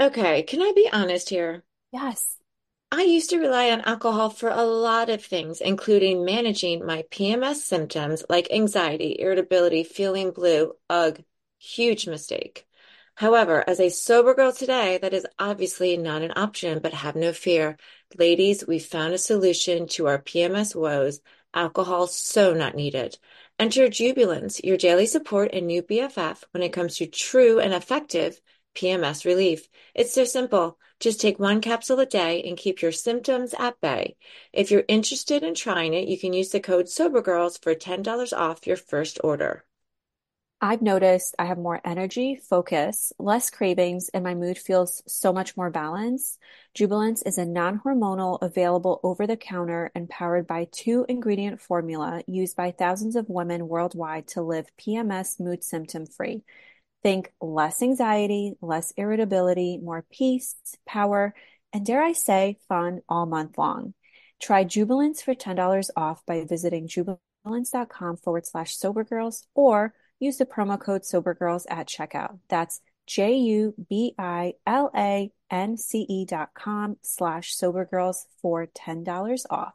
Okay, can I be honest here? Yes. I used to rely on alcohol for a lot of things, including managing my PMS symptoms like anxiety, irritability, feeling blue. Ugh, huge mistake. However, as a sober girl today, that is obviously not an option, but have no fear. Ladies, we found a solution to our PMS woes. Alcohol so not needed. Enter Jubilance, your daily support and new BFF when it comes to true and effective PMS relief. It's so simple. Just take one capsule a day and keep your symptoms at bay. If you're interested in trying it, you can use the code SOBERGIRLS for $10 off your first order. I've noticed I have more energy, focus, less cravings, and my mood feels so much more balanced. Jubilance is a non-hormonal, available over-the-counter, and powered by 2-ingredient formula used by thousands of women worldwide to live PMS mood symptom-free. Think less anxiety, less irritability, more peace, power, and dare I say, fun all month long. Try Jubilance for $10 off by visiting jubilance.com/sobergirls or use the promo code SOBERGIRLS at checkout. That's jubilance.com/sobergirls for $10 off.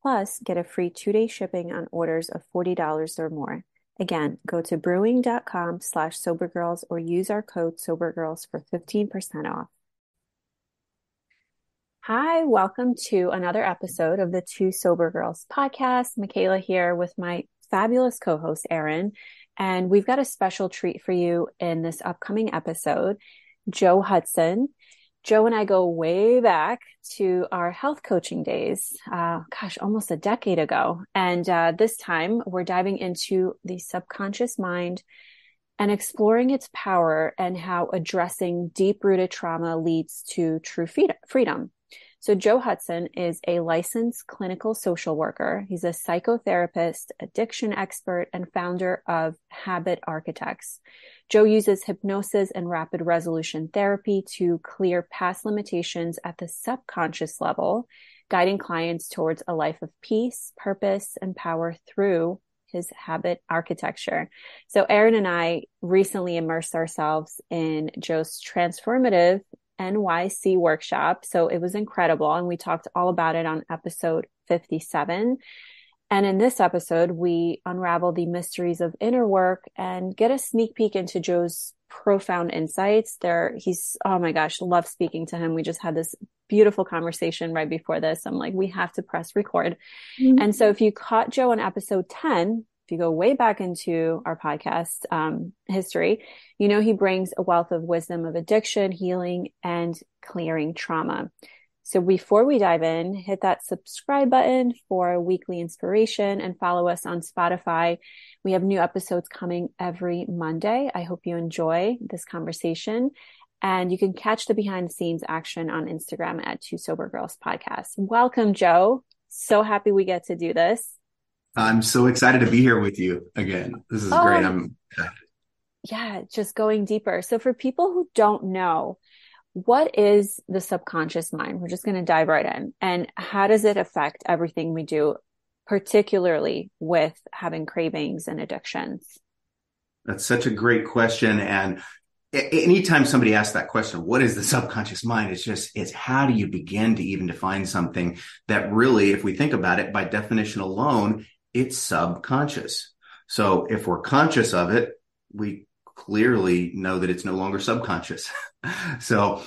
Plus, get a free 2-day shipping on orders of $40 or more. Again, go to brewing.com/sobergirls or use our code SOBERGIRLS for 15% off. Hi, welcome to another episode of the 2 Sober Girls Podcast. Michaela here with my fabulous co-host, Erin. And we've got a special treat for you in this upcoming episode, Joe Hudson. Joe and I go way back to our health coaching days, almost a decade ago. And this time we're diving into the subconscious mind and exploring its power and how addressing deep-rooted trauma leads to true freedom. So Joe Hudson is a licensed clinical social worker. He's a psychotherapist, addiction expert, and founder of Habit Architects. Joe uses hypnosis and rapid resolution therapy to clear past limitations at the subconscious level, guiding clients towards a life of peace, purpose, and power through his habit architecture. So Erin and I recently immersed ourselves in Joe's transformative NYC workshop. So it was incredible. And we talked all about it on episode 57. And in this episode, we unravel the mysteries of inner work and get a sneak peek into Joe's profound insights there. Oh my gosh, love speaking to him. We just had this beautiful conversation right before this. I'm like, we have to press record. Mm-hmm. And so if you caught Joe on episode 10, if you go way back into our podcast history, you know he brings a wealth of wisdom of addiction, healing, and clearing trauma. So before we dive in, hit that subscribe button for weekly inspiration and follow us on Spotify. We have new episodes coming every Monday. I hope you enjoy this conversation. And you can catch the behind-the-scenes action on Instagram at 2 Sober Girls Podcast. Welcome, Joe. So happy we get to do this. I'm so excited to be here with you again. This is great. I'm excited. Yeah, just going deeper. So for people who don't know, what is the subconscious mind? We're just going to dive right in. And how does it affect everything we do, particularly with having cravings and addictions? That's such a great question. And anytime somebody asks that question, what is the subconscious mind? It's how do you begin to even define something that really, if we think about it, by definition alone, it's subconscious. So if we're conscious of it, we clearly know that it's no longer subconscious. So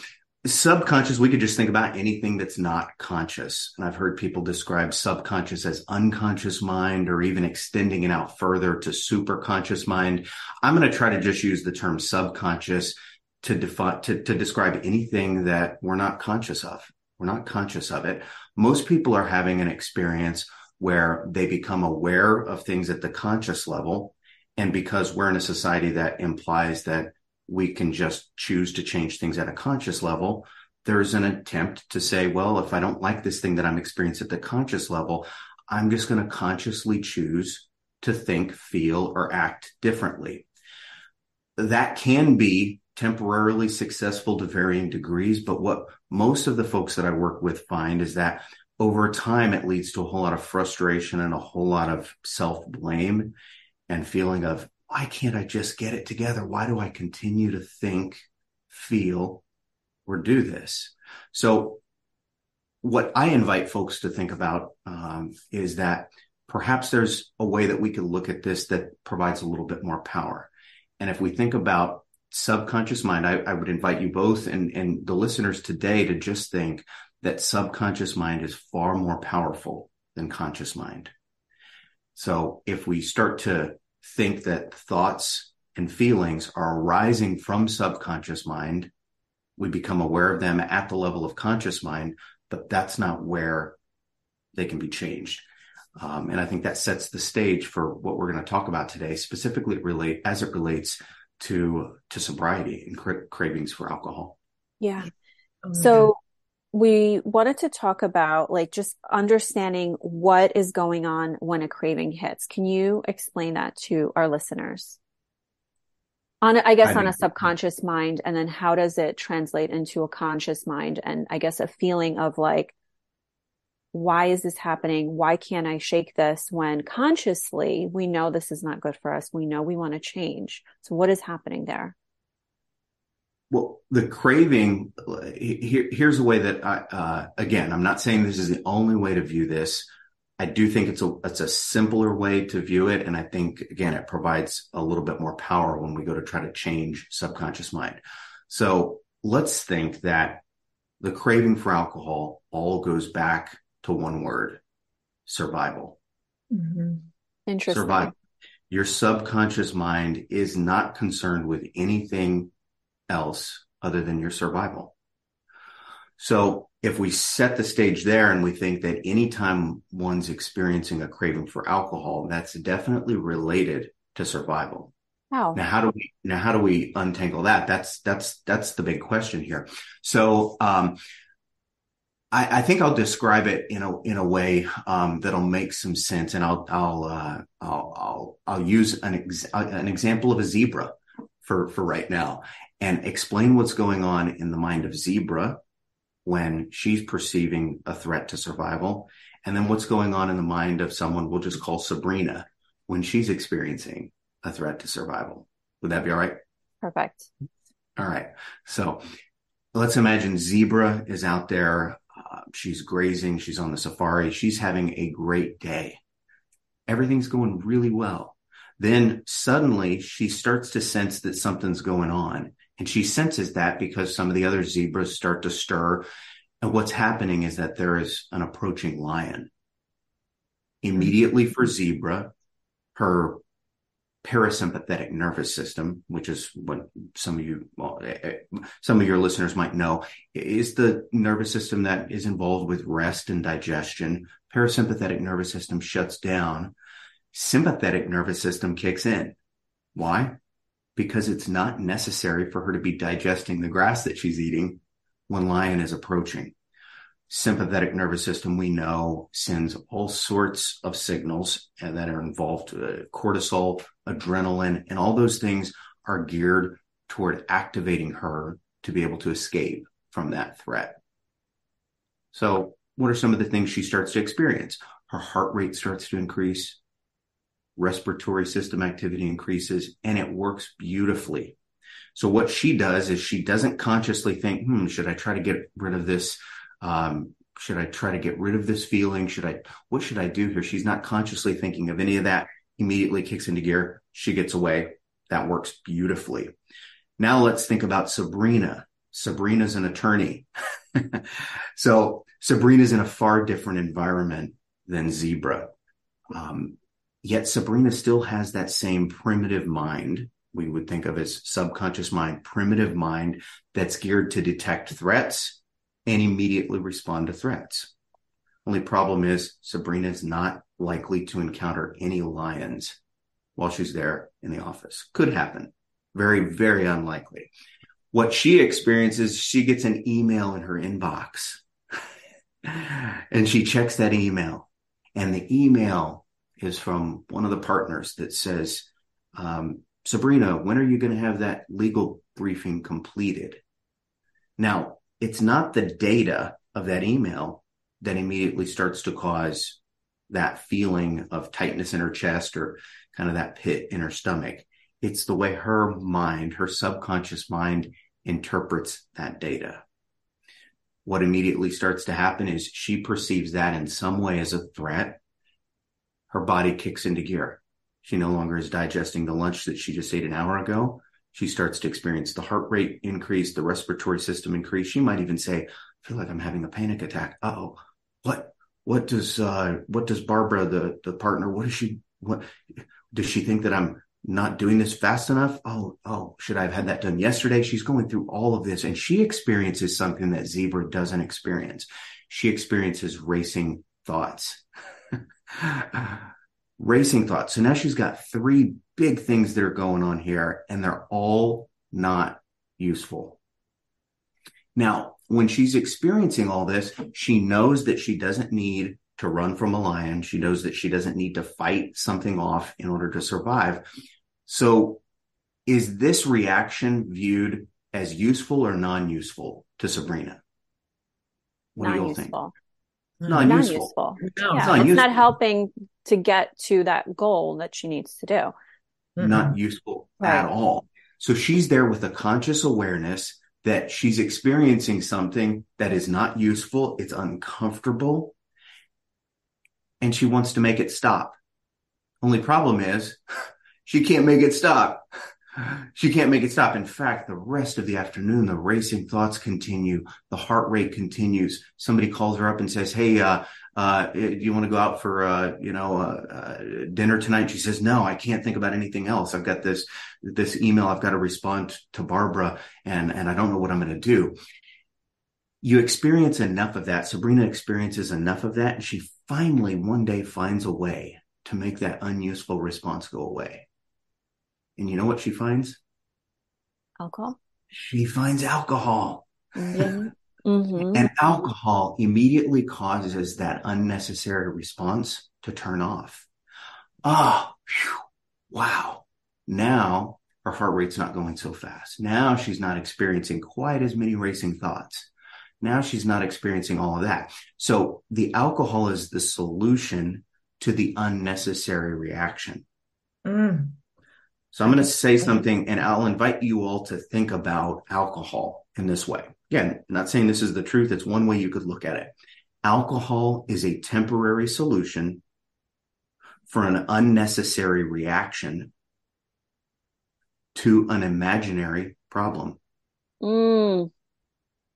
Subconscious, we could just think about anything that's not conscious. And I've heard people describe subconscious as unconscious mind, or even extending it out further to superconscious mind. I'm going to try to just use the term subconscious to define, to describe anything that we're not conscious of. We're not conscious of it. Most people are having an experience where they become aware of things at the conscious level. And because we're in a society that implies that we can just choose to change things at a conscious level, there's an attempt to say, well, if I don't like this thing that I'm experiencing at the conscious level, I'm just going to consciously choose to think, feel, or act differently. That can be temporarily successful to varying degrees, but what most of the folks that I work with find is that over time, it leads to a whole lot of frustration and a whole lot of self-blame and feeling of, why can't I just get it together? Why do I continue to think, feel, or do this? So what I invite folks to think about is that perhaps there's a way that we can look at this that provides a little bit more power. And if we think about subconscious mind, I would invite you both and the listeners today to just think that subconscious mind is far more powerful than conscious mind. So if we start to think that thoughts and feelings are arising from subconscious mind, we become aware of them at the level of conscious mind, but that's not where they can be changed. And I think that sets the stage for what we're going to talk about today, specifically as it relates to sobriety and cravings for alcohol. Yeah. So we wanted to talk about just understanding what is going on when a craving hits. Can you explain that to our listeners? On a subconscious mind, and then how does it translate into a conscious mind? And I guess a feeling of why is this happening? Why can't I shake this when consciously we know this is not good for us? We know we want to change. So what is happening there? Well, the craving, here's a way that I, again, I'm not saying this is the only way to view this. I do think it's a simpler way to view it. And I think, again, it provides a little bit more power when we go to try to change subconscious mind. So let's think that the craving for alcohol all goes back to one word: survival. Mm-hmm. Interesting. Survival. Your subconscious mind is not concerned with anything else other than your survival. So if we set the stage there and we think that anytime one's experiencing a craving for alcohol, that's definitely related to survival. Wow. Now, how do we untangle that? That's the big question here. So I think I'll describe it in a way that'll make some sense, and I'll use an example of a zebra for right now, and explain what's going on in the mind of zebra when she's perceiving a threat to survival, and then what's going on in the mind of someone we'll just call Sabrina when she's experiencing a threat to survival. Would that be all right? Perfect. All right. So let's imagine zebra is out there. She's grazing. She's on the safari. She's having a great day. Everything's going really well. Then suddenly she starts to sense that something's going on. And she senses that because some of the other zebras start to stir. And what's happening is that there is an approaching lion. Immediately for zebra, her parasympathetic nervous system, which is what some of your listeners might know, is the nervous system that is involved with rest and digestion. Parasympathetic nervous system shuts down. Sympathetic nervous system kicks in. Why? Because it's not necessary for her to be digesting the grass that she's eating when lion is approaching. Sympathetic nervous system, we know, sends all sorts of signals that are involved. Cortisol, adrenaline, and all those things are geared toward activating her to be able to escape from that threat. So what are some of the things she starts to experience? Her heart rate starts to increase. Respiratory system activity increases, and it works beautifully. So what she does is she doesn't consciously think, should I try to get rid of this? Should I try to get rid of this feeling? What should I do here? She's not consciously thinking of any of that. Immediately kicks into gear. She gets away. That works beautifully. Now let's think about Sabrina. Sabrina's an attorney. So Sabrina's in a far different environment than Zebra. Yet Sabrina still has that same primitive mind. We would think of as subconscious mind, primitive mind that's geared to detect threats and immediately respond to threats. Only problem is Sabrina's not likely to encounter any lions while she's there in the office. Could happen. Very, very unlikely. What she experiences, she gets an email in her inbox and she checks that email. And the email is from one of the partners that says, Sabrina, when are you going to have that legal briefing completed? Now, it's not the data of that email that immediately starts to cause that feeling of tightness in her chest or kind of that pit in her stomach. It's the way her mind, her subconscious mind, interprets that data. What immediately starts to happen is she perceives that in some way as a threat. Her body kicks into gear. She no longer is digesting the lunch that she just ate an hour ago. She starts to experience the heart rate increase, the respiratory system increase. She might even say, I feel like I'm having a panic attack. Uh-oh. What does Barbara, the partner, what does she think that I'm not doing this fast enough? Oh, should I have had that done yesterday? She's going through all of this, and she experiences something that Zebra doesn't experience. She experiences racing thoughts. Racing thoughts. So now she's got three big things that are going on here, and they're all not useful. Now, when she's experiencing all this, she knows that she doesn't need to run from a lion. She knows that she doesn't need to fight something off in order to survive. So is this reaction viewed as useful or non-useful to Sabrina? What do you all think? Non-useful. Yeah, it's not helping to get to that goal that she needs to do. Not useful at all. So she's there with a conscious awareness that she's experiencing something that is not useful. It's uncomfortable. And she wants to make it stop. Only problem is she can't make it stop. She can't make it stop. In fact, the rest of the afternoon, the racing thoughts continue. The heart rate continues. Somebody calls her up and says, hey, do you want to go out for, dinner tonight? She says, no, I can't think about anything else. I've got this email. I've got to respond to Barbara and I don't know what I'm going to do. You experience enough of that. Sabrina experiences enough of that. And she finally one day finds a way to make that unuseful response go away. And you know what she finds? Alcohol. She finds alcohol. Mm-hmm. Mm-hmm. And alcohol immediately causes that unnecessary response to turn off. Wow. Now her heart rate's not going so fast. Now she's not experiencing quite as many racing thoughts. Now she's not experiencing all of that. So the alcohol is the solution to the unnecessary reaction. Mm. So I'm going to say something, and I'll invite you all to think about alcohol in this way. Again, I'm not saying this is the truth. It's one way you could look at it. Alcohol is a temporary solution for an unnecessary reaction to an imaginary problem. Mm.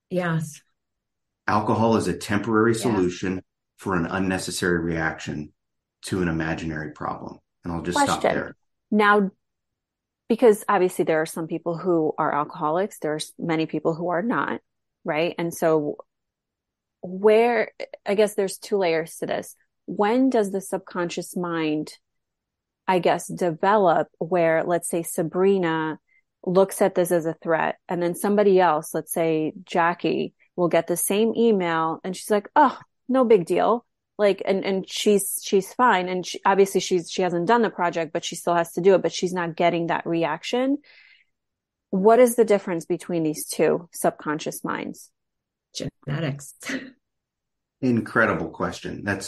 Yes. Alcohol is a temporary solution for an unnecessary reaction to an imaginary problem. And I'll just stop there. Now, because obviously there are some people who are alcoholics. There's many people who are not, right? And so I guess there's two layers to this. When does the subconscious mind, I guess, develop where, let's say, Sabrina looks at this as a threat, and then somebody else, let's say Jackie, will get the same email and she's like, oh, no big deal. Like, and she's fine. And she hasn't done the project, but she still has to do it, but she's not getting that reaction. What is the difference between these two subconscious minds? Genetics. Incredible question. That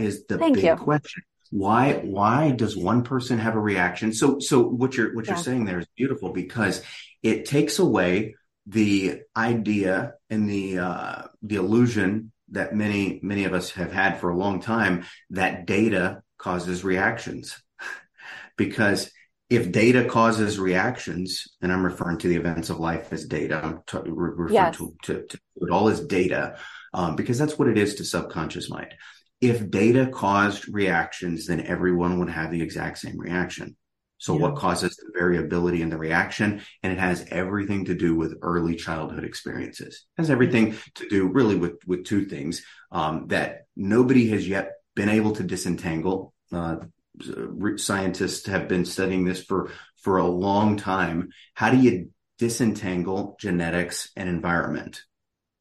is the big question. Why does one person have a reaction? So what you're saying there is beautiful, because it takes away the idea and the illusion that many of us have had for a long time, that data causes reactions. Because if data causes reactions, and I'm referring to the events of life as data, I'm referring yes. to it all as data, because that's what it is to subconscious mind. If data caused reactions, then everyone would have the exact same reaction. So yeah. what causes the variability in the reaction? And it has everything to do with early childhood experiences. It has everything to do really with two things that nobody has yet been able to disentangle. Scientists have been studying this for a long time. How do you disentangle genetics and environment?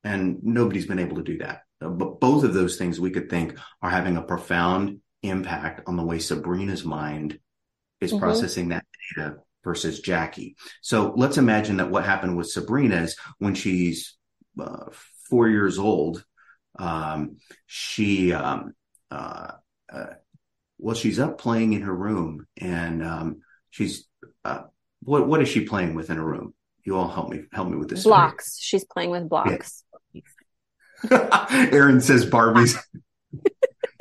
And nobody's been able to do that. But both of those things we could think are having a profound impact on the way Sabrina's mind is mm-hmm. processing that data versus Jackie. So let's imagine that what happened with Sabrina is when she's 4 years old, she's up playing in her room, and what is she playing with in her room? You all help me with this. Blocks. Story. She's playing with blocks. Yeah. Erin says Barbies.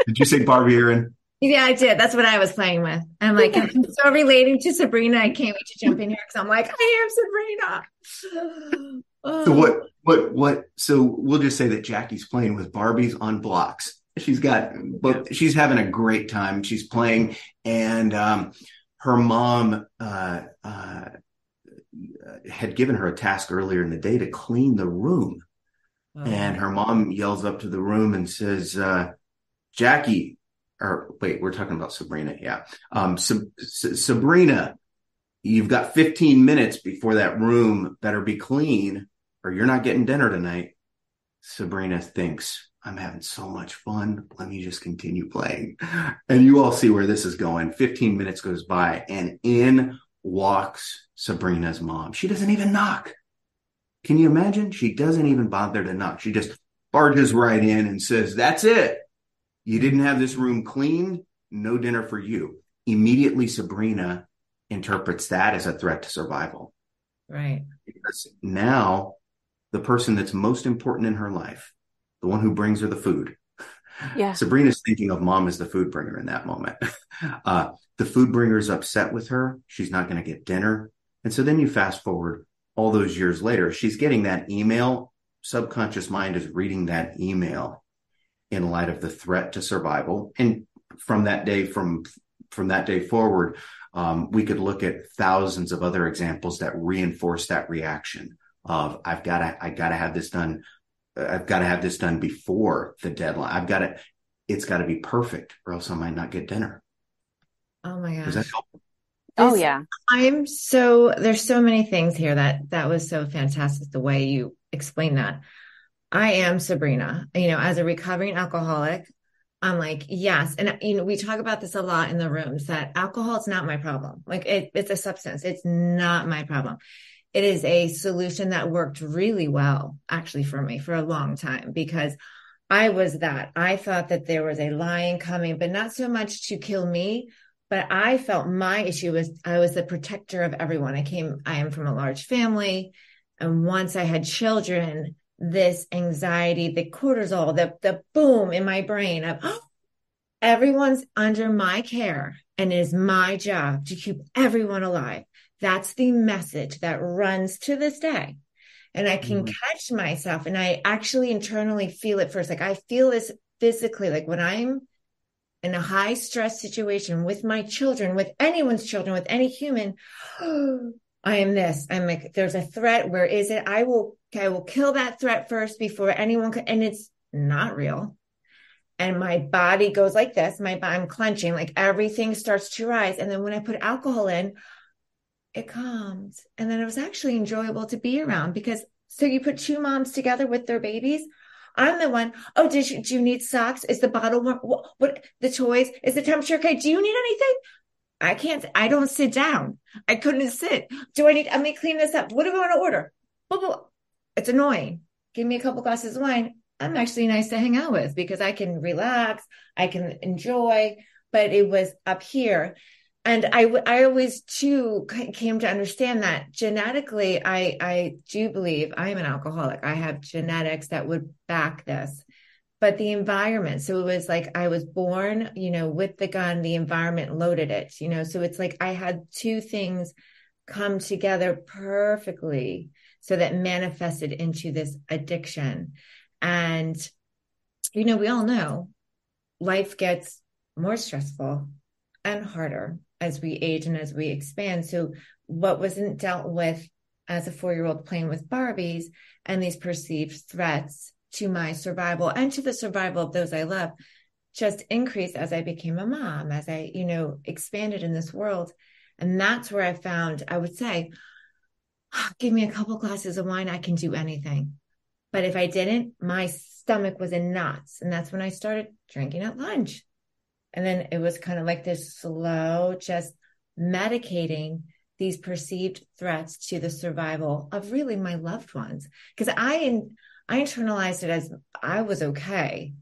Did you say Barbie, Erin? Yeah, I did. That's what I was playing with. I'm like, I'm so relating to Sabrina. I can't wait to jump in here because I'm like, I am Sabrina. Oh. So what? So we'll just say that Jackie's playing with Barbies on blocks. She's having a great time. She's playing, and her mom had given her a task earlier in the day to clean the room. Oh. And her mom yells up to the room and says, Jackie, or wait, we're talking about Sabrina. Yeah. Sabrina, you've got 15 minutes before that room better be clean or you're not getting dinner tonight. Sabrina thinks, I'm having so much fun. Let me just continue playing. And you all see where this is going. 15 minutes goes by and in walks Sabrina's mom. She doesn't even knock. Can you imagine? She doesn't even bother to knock. She just barges right in and says, that's it. You didn't have this room cleaned. No dinner for you. Immediately, Sabrina interprets that as a threat to survival. Right. Because now the person that's most important in her life, the one who brings her the food. Yeah. Sabrina's thinking of mom as the food bringer in that moment. The food bringer is upset with her. She's not going to get dinner. And so then you fast forward all those years later, she's getting that email. Subconscious mind is reading that email in light of the threat to survival. And from that day forward, we could look at thousands of other examples that reinforce that reaction of, I've got to have this done before the deadline. It's got to be perfect or else I might not get dinner. Oh my gosh. Does that help? Oh yeah. There's so many things here that was so fantastic. The way you explained that. I am Sabrina, as a recovering alcoholic, I'm like, yes. And we talk about this a lot in the rooms that alcohol is not my problem. Like it's a substance. It's not my problem. It is a solution that worked really well, actually, for me for a long time because I was that. I thought that there was a lion coming, but not so much to kill me, but I felt my issue was I was the protector of everyone. I am from a large family. And once I had children, this anxiety, the cortisol, the boom in my brain of everyone's under my care and it is my job to keep everyone alive. That's the message that runs to this day. And I can catch myself and I actually internally feel it first. Like I feel this physically, like when I'm in a high stress situation with my children, with anyone's children, with any human, I am this. I'm like, there's a threat. Where is it? I will kill that threat first before anyone could. And it's not real. And my body goes like this. I'm clenching, like everything starts to rise. And then when I put alcohol in, it calmed. And then it was actually enjoyable to be around because so you put two moms together with their babies. I'm the one. Oh, do you need socks? Is the bottle warm? What the toys? Is the temperature okay? Do you need anything? I don't sit down. I couldn't sit. I'm going to clean this up. What do we want to order? Blah, blah, blah. It's annoying. Give me a couple glasses of wine. I'm actually nice to hang out with because I can relax. I can enjoy, but it was up here. And I always too came to understand that genetically, I do believe I am an alcoholic. I have genetics that would back this. but the environment. So it was like, I was born, you know, with the gun, the environment loaded it, you know? So it's like, I had two things come together perfectly. So that manifested into this addiction. And, you know, we all know life gets more stressful and harder as we age and as we expand. So what wasn't dealt with as a 4-year-old playing with Barbies and these perceived threats to my survival and to the survival of those I love just increased as I became a mom, as I, you know, expanded in this world. And that's where I found, I would say, give me a couple glasses of wine, I can do anything. But if I didn't, my stomach was in knots. And that's when I started drinking at lunch. And then it was kind of like this slow, just medicating these perceived threats to the survival of really my loved ones. Because I internalized it as I was okay,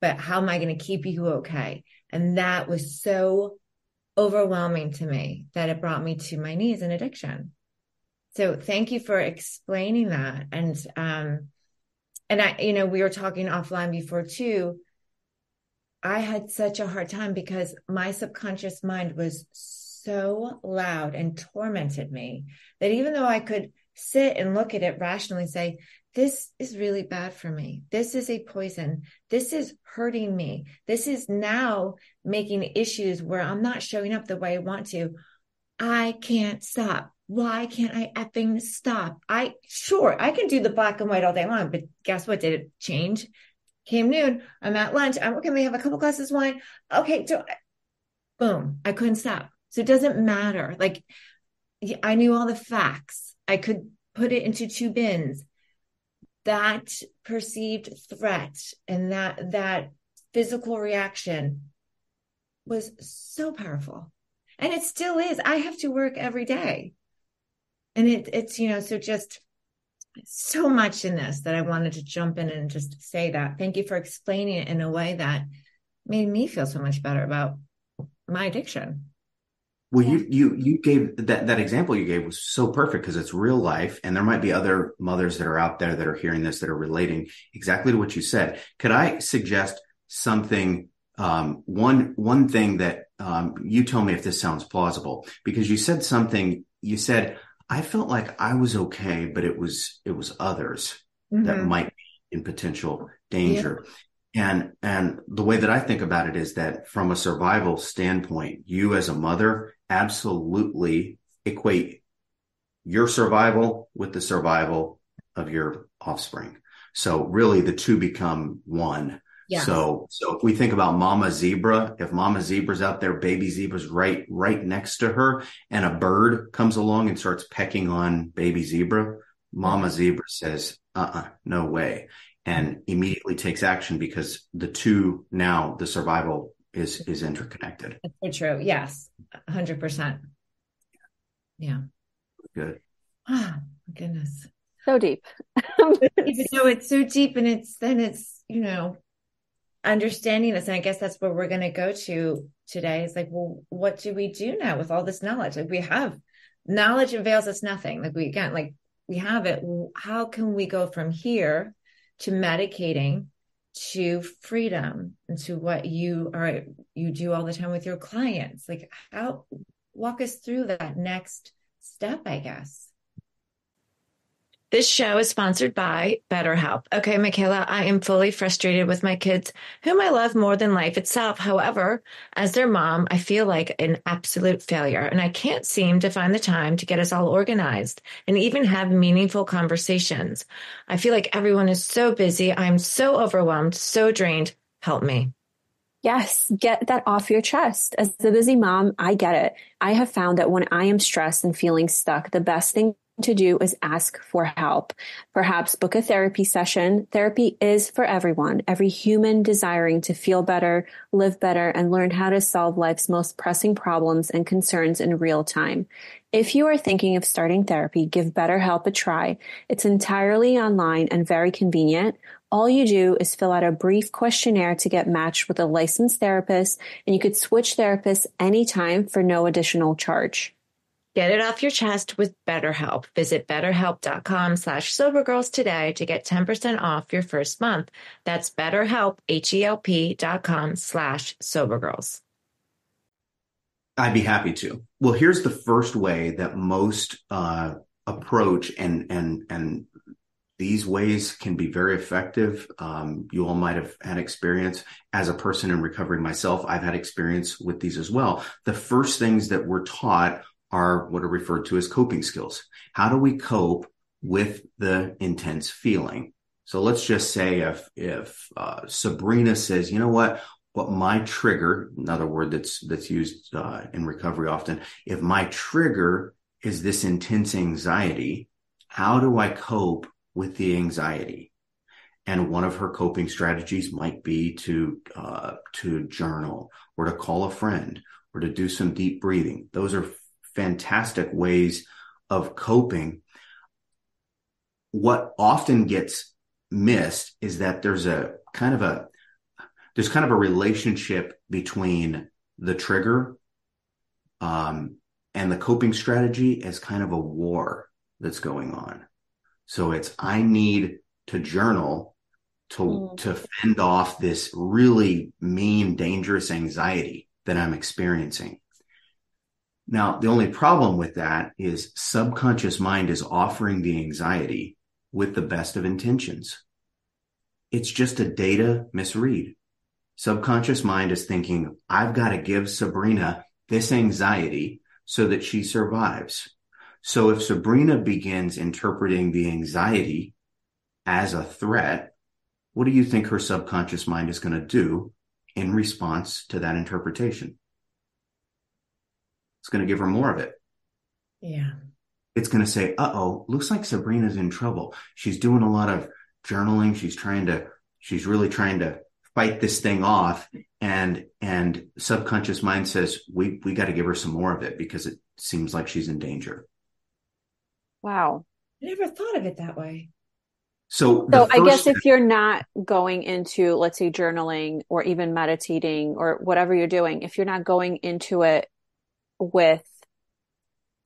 but how am I going to keep you okay? And that was so overwhelming to me that it brought me to my knees in addiction. So thank you for explaining that. And I, you know, we were talking offline before too. I had such a hard time because my subconscious mind was so loud and tormented me that even though I could sit and look at it rationally, say, this is really bad for me. This is a poison. This is hurting me. This is now making issues where I'm not showing up the way I want to. I can't stop. Why can't I effing stop? I can do the black and white all day long, but guess what? Did it change? Came noon. I'm at lunch. I'm okay. We have a couple glasses of wine. Okay. So boom, I couldn't stop. So it doesn't matter. Like I knew all the facts. I could put it into two bins. That perceived threat and that physical reaction was so powerful. And it still is. I have to work every day. And it's, you know, so just so much in this that I wanted to jump in and just say that. Thank you for explaining it in a way that made me feel so much better about my addiction. Well, yeah. You gave that example you gave was so perfect because it's real life. And there might be other mothers that are out there that are hearing this, that are relating exactly to what you said. Could I suggest something? One thing that you tell me if this sounds plausible, because you said something, you said, I felt like I was okay, but it was others that might be in potential danger. Yeah. And the way that I think about it is that from a survival standpoint, you as a mother absolutely equate your survival with the survival of your offspring. So really the two become one. Yeah. So if we think about Mama Zebra, if Mama Zebra's out there, baby zebra's right next to her, and a bird comes along and starts pecking on baby zebra, Mama Zebra says, no way. And immediately takes action because the two, now the survival is interconnected. That's so true. Yes. 100%. Yeah. Good. Oh, my goodness. So deep. So it's so deep and it's, you know, understanding this. And I guess that's where we're going to go to today is like, well, what do we do now with all this knowledge? Like we have knowledge avails us nothing. Like we have it. How can we go from here to medicating, to freedom, and to what you do all the time with your clients? Like how, walk us through that next step, I guess. This show is sponsored by BetterHelp. Okay, Michaela, I am fully frustrated with my kids, whom I love more than life itself. However, as their mom, I feel like an absolute failure, and I can't seem to find the time to get us all organized and even have meaningful conversations. I feel like everyone is so busy. I'm so overwhelmed, so drained. Help me. Yes, get that off your chest. As the busy mom, I get it. I have found that when I am stressed and feeling stuck, the best thing to do is ask for help. Perhaps book a therapy session. Therapy is for everyone, every human desiring to feel better, live better, and learn how to solve life's most pressing problems and concerns in real time. If you are thinking of starting therapy, give BetterHelp a try. It's entirely online and very convenient. All you do is fill out a brief questionnaire to get matched with a licensed therapist, and you could switch therapists anytime for no additional charge. Get it off your chest with BetterHelp. Visit BetterHelp.com/SoberGirls today to get 10% off your first month. That's BetterHelp, HELP.com/SoberGirls. I'd be happy to. Well, here's the first way that most approach and these ways can be very effective. You all might have had experience as a person in recovery myself. I've had experience with these as well. The first things that we're taught are what are referred to as coping skills. How do we cope with the intense feeling? So let's just say if Sabrina says, you know what my trigger, another word that's used in recovery often, if my trigger is this intense anxiety, how do I cope with the anxiety? And one of her coping strategies might be to journal, or to call a friend, or to do some deep breathing. Those are fantastic ways of coping. What often gets missed is that there's kind of a relationship between the trigger and the coping strategy as kind of a war that's going on. So it's, I need to journal to fend off this really mean, dangerous anxiety that I'm experiencing. Now, the only problem with that is subconscious mind is offering the anxiety with the best of intentions. It's just a data misread. Subconscious mind is thinking, I've got to give Sabrina this anxiety so that she survives. So if Sabrina begins interpreting the anxiety as a threat, what do you think her subconscious mind is going to do in response to that interpretation? It's going to give her more of it. Yeah. It's going to say, uh-oh, looks like Sabrina's in trouble. She's doing a lot of journaling. She's really trying to fight this thing off. And subconscious mind says, we got to give her some more of it because it seems like she's in danger. Wow. I never thought of it that way. So I guess if you're not going into, let's say, journaling or even meditating or whatever you're doing, if you're not going into it with,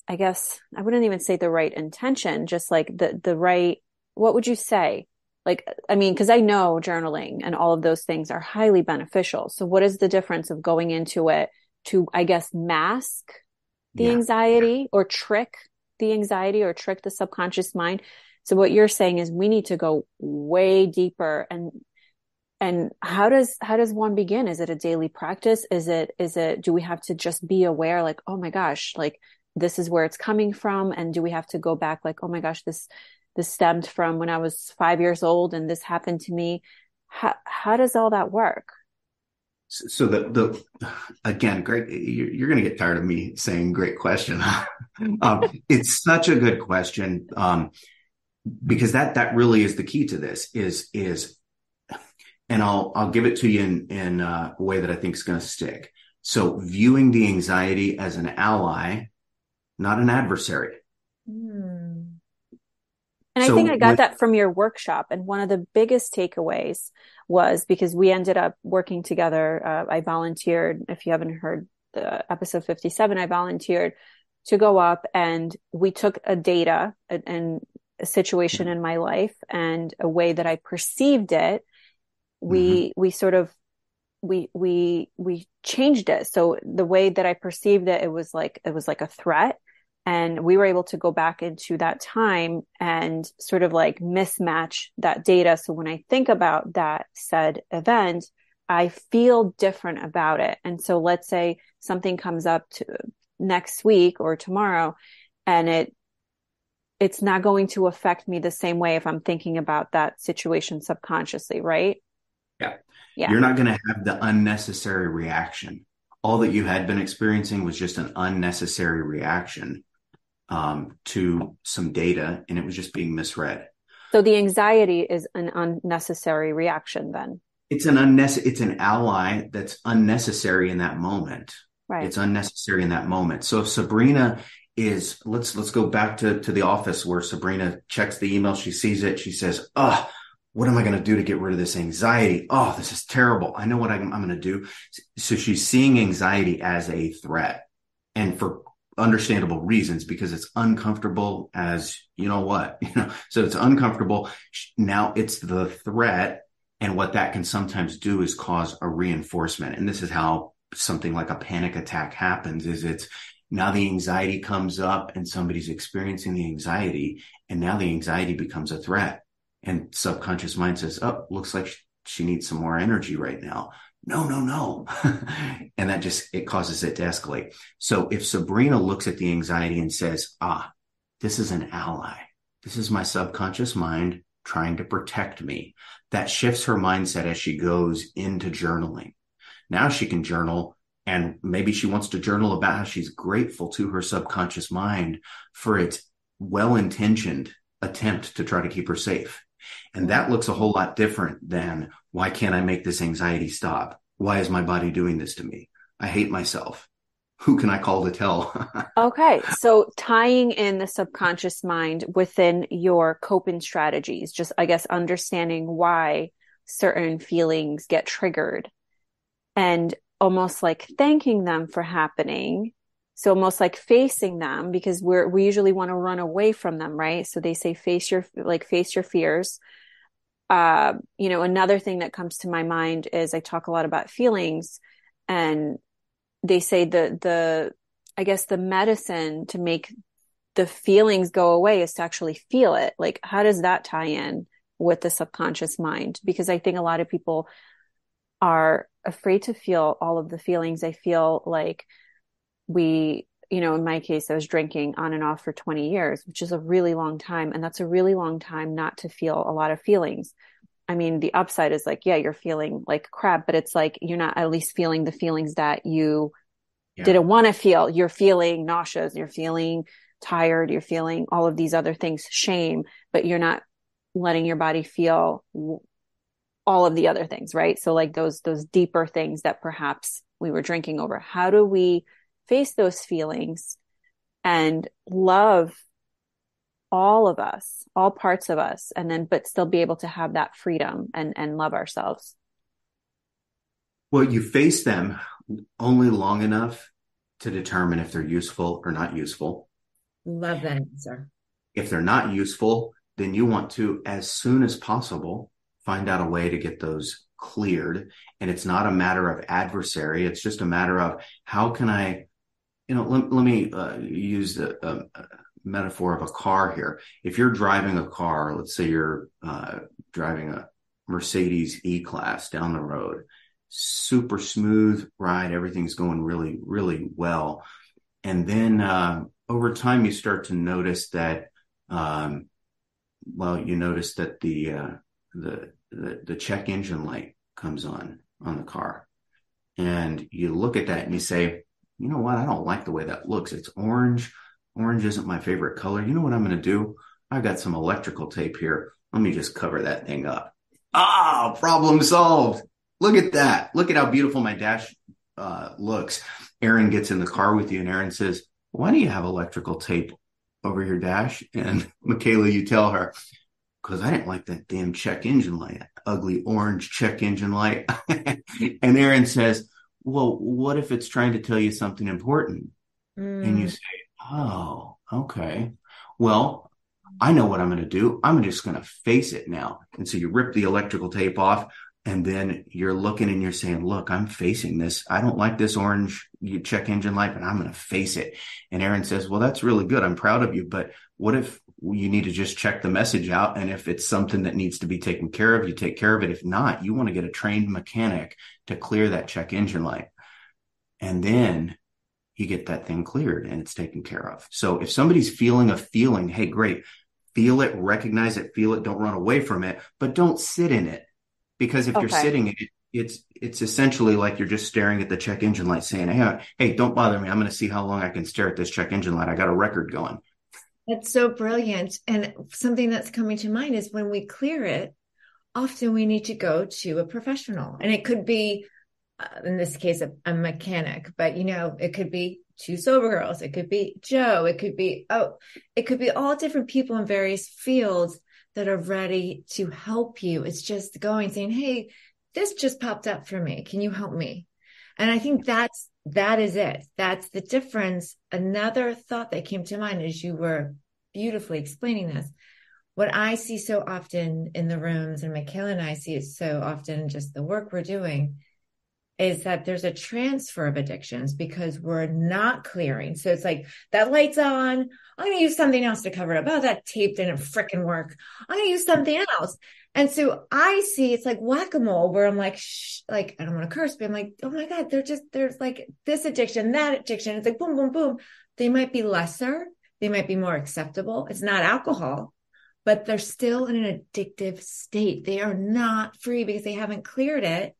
I guess, I wouldn't even say the right intention, just like the right, what would you say? Like, I mean, because I know journaling and all of those things are highly beneficial. So what is the difference of going into it to, I guess, mask the anxiety or trick the anxiety or trick the subconscious mind? So what you're saying is we need to go way deeper. And how does one begin? Is it a daily practice? Is it, do we have to just be aware, like, oh my gosh, like this is where it's coming from? And do we have to go back, like, oh my gosh, this stemmed from when I was 5 years old and this happened to me? How does all that work? So the again, great. You're going to get tired of me saying great question. It's such a good question because that really is the key to this. Is and I'll give it to you in a way that I think is going to stick. So viewing the anxiety as an ally, not an adversary. And so I think I got that from your workshop. And one of the biggest takeaways was, because we ended up working together, I volunteered, if you haven't heard the episode 57, I volunteered to go up and we took a data and a situation in my life and a way that I perceived it. We changed it. So the way that I perceived it, it was like a threat. And we were able to go back into that time and sort of like mismatch that data. So when I think about that said event, I feel different about it. And so let's say something comes up to next week or tomorrow, and it's not going to affect me the same way if I'm thinking about that situation subconsciously, right? Yeah. You're not going to have the unnecessary reaction. All that you had been experiencing was just an unnecessary reaction to some data, and it was just being misread. So the anxiety is an unnecessary reaction then? It's an ally that's unnecessary in that moment. Right. It's unnecessary in that moment. So if Sabrina is, let's go back to the office where Sabrina checks the email, she sees it, she says, oh, what am I going to do to get rid of this anxiety? Oh, this is terrible. I know what I'm going to do. So she's seeing anxiety as a threat. And for understandable reasons, because it's uncomfortable as you know what, you know, so it's uncomfortable. Now it's the threat. And what that can sometimes do is cause a reinforcement. And this is how something like a panic attack happens, is it's now the anxiety comes up and somebody's experiencing the anxiety. And now the anxiety becomes a threat, and subconscious mind says, oh, looks like she needs some more energy right now. No. And that just, it causes it to escalate. So if Sabrina looks at the anxiety and says, this is an ally, this is my subconscious mind trying to protect me, that shifts her mindset as she goes into journaling. Now she can journal, and maybe she wants to journal about how she's grateful to her subconscious mind for its well-intentioned attempt to try to keep her safe. And that looks a whole lot different than, why can't I make this anxiety stop? Why is my body doing this to me? I hate myself. Who can I call to tell? Okay. So tying in the subconscious mind within your coping strategies, just, I guess, understanding why certain feelings get triggered and almost like thanking them for happening. So almost like facing them, because we usually want to run away from them, right? So they say face your fears. Another thing that comes to my mind is, I talk a lot about feelings, and they say the medicine to make the feelings go away is to actually feel it. Like, how does that tie in with the subconscious mind? Because I think a lot of people are afraid to feel all of the feelings. I feel like in my case, I was drinking on and off for 20 years, which is a really long time. And that's a really long time not to feel a lot of feelings. I mean, the upside is like, yeah, you're feeling like crap, but it's like, you're not at least feeling the feelings that you didn't want to feel. You're feeling nauseous, you're feeling tired, you're feeling all of these other things, shame, but you're not letting your body feel all of the other things, right? So like those deeper things that perhaps we were drinking over. How do we face those feelings and love all of us, all parts of us, and then, but still be able to have that freedom and love ourselves? Well, you face them only long enough to determine if they're useful or not useful. Love that answer. If they're not useful, then you want to, as soon as possible, find out a way to get those cleared. And it's not a matter of adversary. It's just a matter of, how can I, let me use the metaphor of a car here. If you're driving a car, let's say you're driving a Mercedes E-Class down the road, super smooth ride, everything's going really, really well. And then over time, you start to notice that, the check engine light comes on the car. And you look at that and you say, you know what? I don't like the way that looks. It's orange. Orange isn't my favorite color. You know what I'm going to do? I've got some electrical tape here. Let me just cover that thing up. Problem solved. Look at that. Look at how beautiful my dash looks. Erin gets in the car with you and Erin says, why do you have electrical tape over your dash? And Michaela, you tell her, because I didn't like that damn check engine light, ugly orange check engine light. And Erin says, well, what if it's trying to tell you something important? And you say, oh, okay. Well, I know what I'm going to do. I'm just going to face it now. And so you rip the electrical tape off, and then you're looking and you're saying, look, I'm facing this. I don't like this orange check engine light, but I'm going to face it. And Erin says, well, that's really good. I'm proud of you. But what if you need to just check the message out? And if it's something that needs to be taken care of, you take care of it. If not, you want to get a trained mechanic to clear that check engine light. And then you get that thing cleared and it's taken care of. So if somebody's feeling a feeling, hey, great, feel it, recognize it, feel it, don't run away from it, but don't sit in it. Because if you're sitting in it, it's essentially like you're just staring at the check engine light saying, hey, don't bother me. I'm going to see how long I can stare at this check engine light. I got a record going. That's so brilliant. And something that's coming to mind is, when we clear it, often we need to go to a professional. And it could be, in this case, a mechanic, but it could be 2 Sober Girls. It could be Joe. It could be all different people in various fields that are ready to help you. It's just going, saying, hey, this just popped up for me. Can you help me? And I think that's that is it. That's the difference. Another thought that came to mind as you were beautifully explaining this, what I see so often in the rooms, and Michaela and I see it so often, just the work we're doing, is that there's a transfer of addictions because we're not clearing. So it's like, that light's on, I'm going to use something else to cover it up. Oh, that tape didn't fricking work. I'm going to use something else. And so I see, it's like whack-a-mole, where I'm like, shh, like, I don't want to curse, but I'm like, oh my God, there's like this addiction, that addiction. It's like, boom, boom, boom. They might be lesser. They might be more acceptable. It's not alcohol, but they're still in an addictive state. They are not free because they haven't cleared it.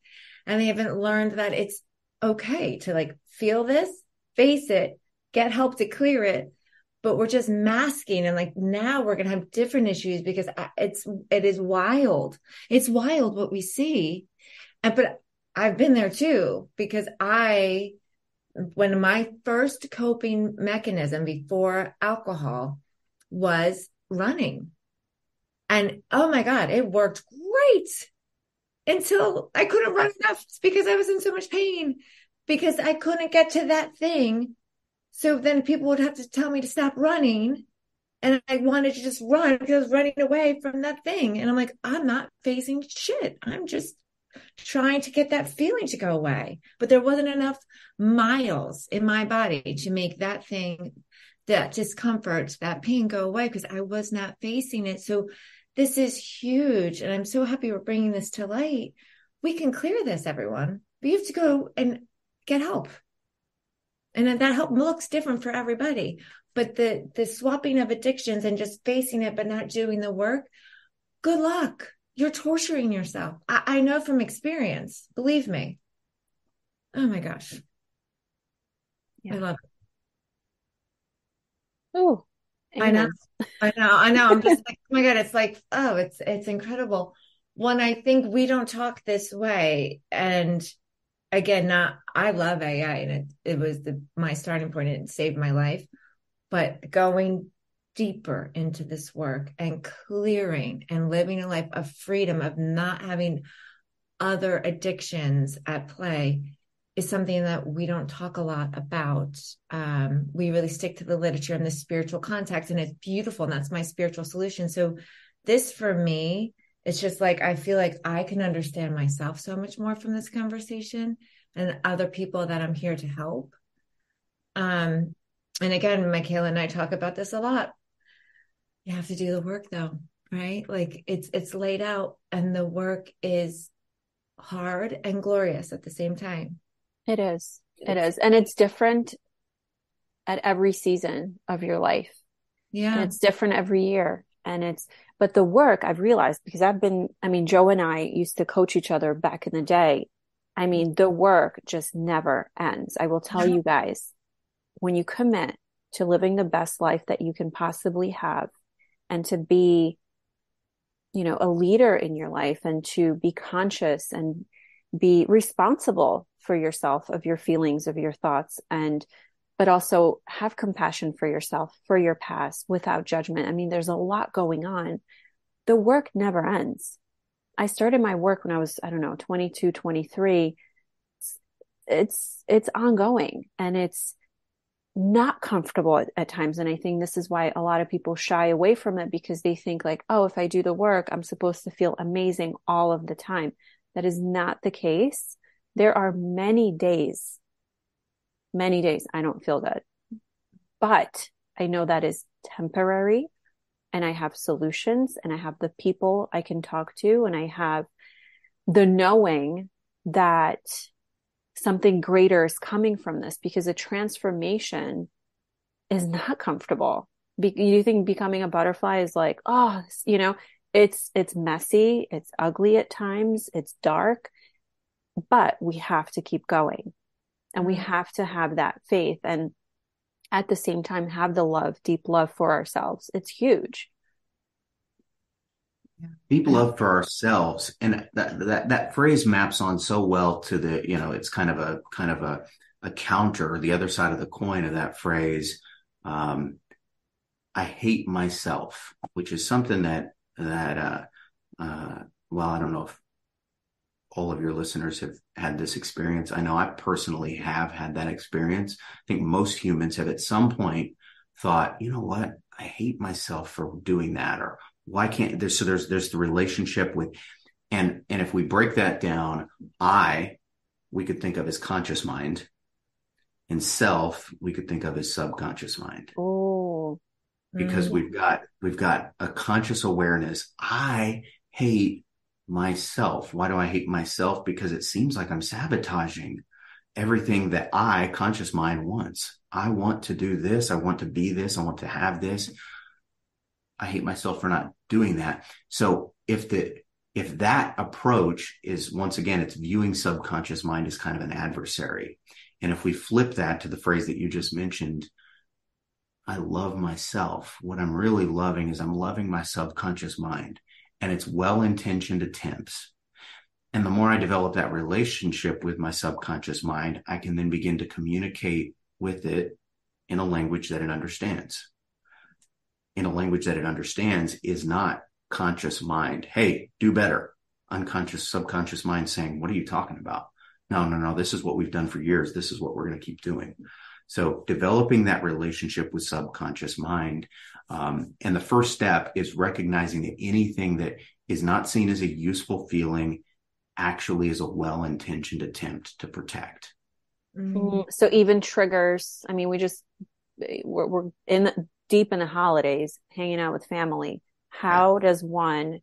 And they haven't learned that it's okay to like feel this, face it, get help to clear it. But we're just masking. And like, now we're going to have different issues because it is wild. It's wild what we see. But I've been there too, because when my first coping mechanism before alcohol was running, and oh my God, it worked great. Until I couldn't run enough because I was in so much pain because I couldn't get to that thing. So then people would have to tell me to stop running. And I wanted to just run because I was running away from that thing. And I'm like, I'm not facing shit. I'm just trying to get that feeling to go away. But there wasn't enough miles in my body to make that thing, that discomfort, that pain go away because I was not facing it. So this is huge. And I'm so happy we're bringing this to light. We can clear this, everyone. But you have to go and get help. And that help looks different for everybody. But the swapping of addictions and just facing it, but not doing the work, good luck. You're torturing yourself. I know from experience, believe me. Oh my gosh. Yeah. I love it. Oh, I know. I'm just like, oh my God, it's like, oh, it's incredible. One, I think we don't talk this way. And again, I love AI, and it was my starting point. It saved my life, but going deeper into this work and clearing and living a life of freedom, of not having other addictions at play, is something that we don't talk a lot about. We really stick to the literature and the spiritual context, and it's beautiful. And that's my spiritual solution. So this, for me, it's just like, I feel like I can understand myself so much more from this conversation and other people that I'm here to help. And again, Michaela and I talk about this a lot. You have to do the work though, right? Like it's laid out, and the work is hard and glorious at the same time. It is. And it's different at every season of your life. Yeah. And it's different every year. But the work, I've realized, because Joe and I used to coach each other back in the day. I mean, the work just never ends. I will tell you guys, when you commit to living the best life that you can possibly have, and to be, a leader in your life, and to be conscious and be responsible for yourself, of your feelings, of your thoughts, but also have compassion for yourself, for your past, without judgment. I mean, there's a lot going on. The work never ends. I started my work when I was, 22, 23. It's ongoing, and it's not comfortable at times. And I think this is why a lot of people shy away from it, because they think like, oh, if I do the work, I'm supposed to feel amazing all of the time. That is not the case. There are many days I don't feel good, but I know that is temporary, and I have solutions, and I have the people I can talk to, and I have the knowing that something greater is coming from this, because a transformation is not comfortable. You think becoming a butterfly is like, oh, it's messy, it's ugly at times, it's dark. But we have to keep going, and we have to have that faith, and at the same time have the deep love for ourselves. It's huge. Deep love for ourselves. And that phrase maps on so well to the, it's kind of a counter, or the other side of the coin of that phrase. I hate myself, which is something that, well, I don't know if all of your listeners have had this experience. I know I personally have had that experience. I think most humans have at some point thought, you know what, I hate myself for doing that, or why can't there? So there's the relationship with, and if we break that down, we could think of as conscious mind, and self, we could think of as subconscious mind. Oh, because we've got a conscious awareness. I hate myself. Why do I hate myself? Because it seems like I'm sabotaging everything that conscious mind wants. I want to do this. I want to be this. I want to have this. I hate myself for not doing that. So if that approach is, once again, it's viewing subconscious mind as kind of an adversary. And if we flip that to the phrase that you just mentioned, I love myself. What I'm really loving is I'm loving my subconscious mind, and it's well-intentioned attempts. And the more I develop that relationship with my subconscious mind, I can then begin to communicate with it in a language that it understands. In a language that it understands is not conscious mind, hey, do better. Unconscious, subconscious mind saying, what are you talking about? No, this is what we've done for years. This is what we're going to keep doing. So developing that relationship with subconscious mind. And the first step is recognizing that anything that is not seen as a useful feeling actually is a well-intentioned attempt to protect. Mm-hmm. So even triggers, I mean, we're deep in the holidays, hanging out with family. How does one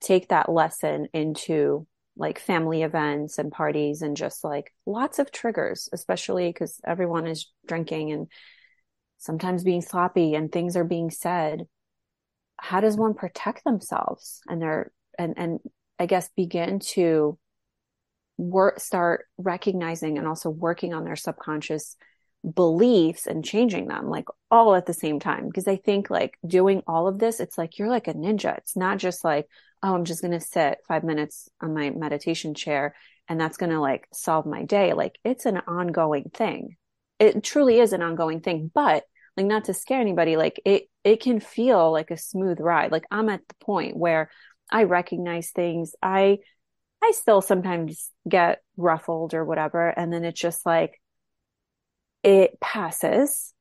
take that lesson into like family events and parties and just like lots of triggers, especially because everyone is drinking and sometimes being sloppy and things are being said? How does one protect themselves and I guess begin to start recognizing and also working on their subconscious beliefs and changing them, like all at the same time? Because I think like doing all of this, it's like you're like a ninja. It's not just like, oh, I'm just going to sit 5 minutes on my meditation chair and that's going to like solve my day. Like it's an ongoing thing. It truly is an ongoing thing, but like not to scare anybody, like it can feel like a smooth ride. Like I'm at the point where I recognize things. I still sometimes get ruffled or whatever. And then it's just like, it passes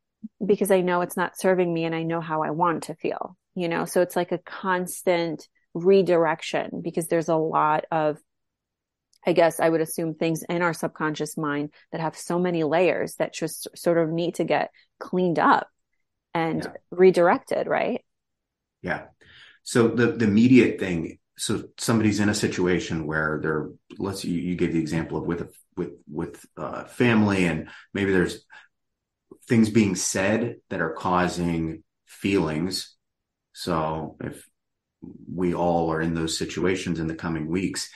because I know it's not serving me and I know how I want to feel, you know? So it's like a constant redirection because there's a lot of, I guess I would assume, things in our subconscious mind that have so many layers that just sort of need to get cleaned up and redirected, right? Yeah. So the immediate thing, so somebody's in a situation where they're, you gave the example of with family, and maybe there's things being said that are causing feelings. So if we all are in those situations in the coming weeks,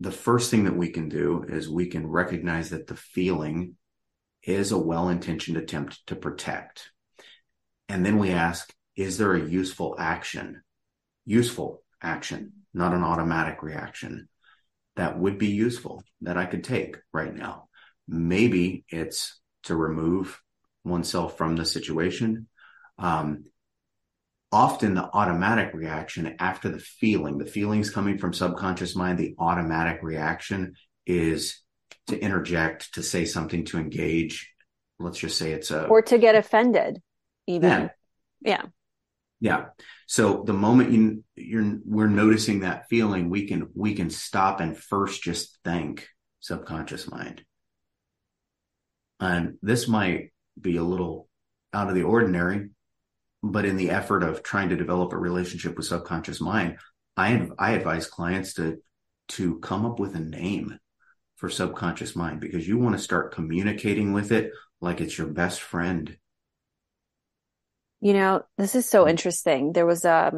the first thing that we can do is we can recognize that the feeling is a well-intentioned attempt to protect. And then we ask, is there a useful action? Useful action, not an automatic reaction, that would be useful that I could take right now. Maybe it's to remove oneself from the situation. Often the automatic reaction after the feeling's coming from subconscious mind, the automatic reaction is to interject, to say something, to engage. Let's just say or to get offended even. Yeah. So the moment we're noticing that feeling, we can stop and first just thank subconscious mind. And this might be a little out of the ordinary, but in the effort of trying to develop a relationship with subconscious mind, I advise clients to come up with a name for subconscious mind, because you want to start communicating with it like it's your best friend. You know, this is so interesting. There was I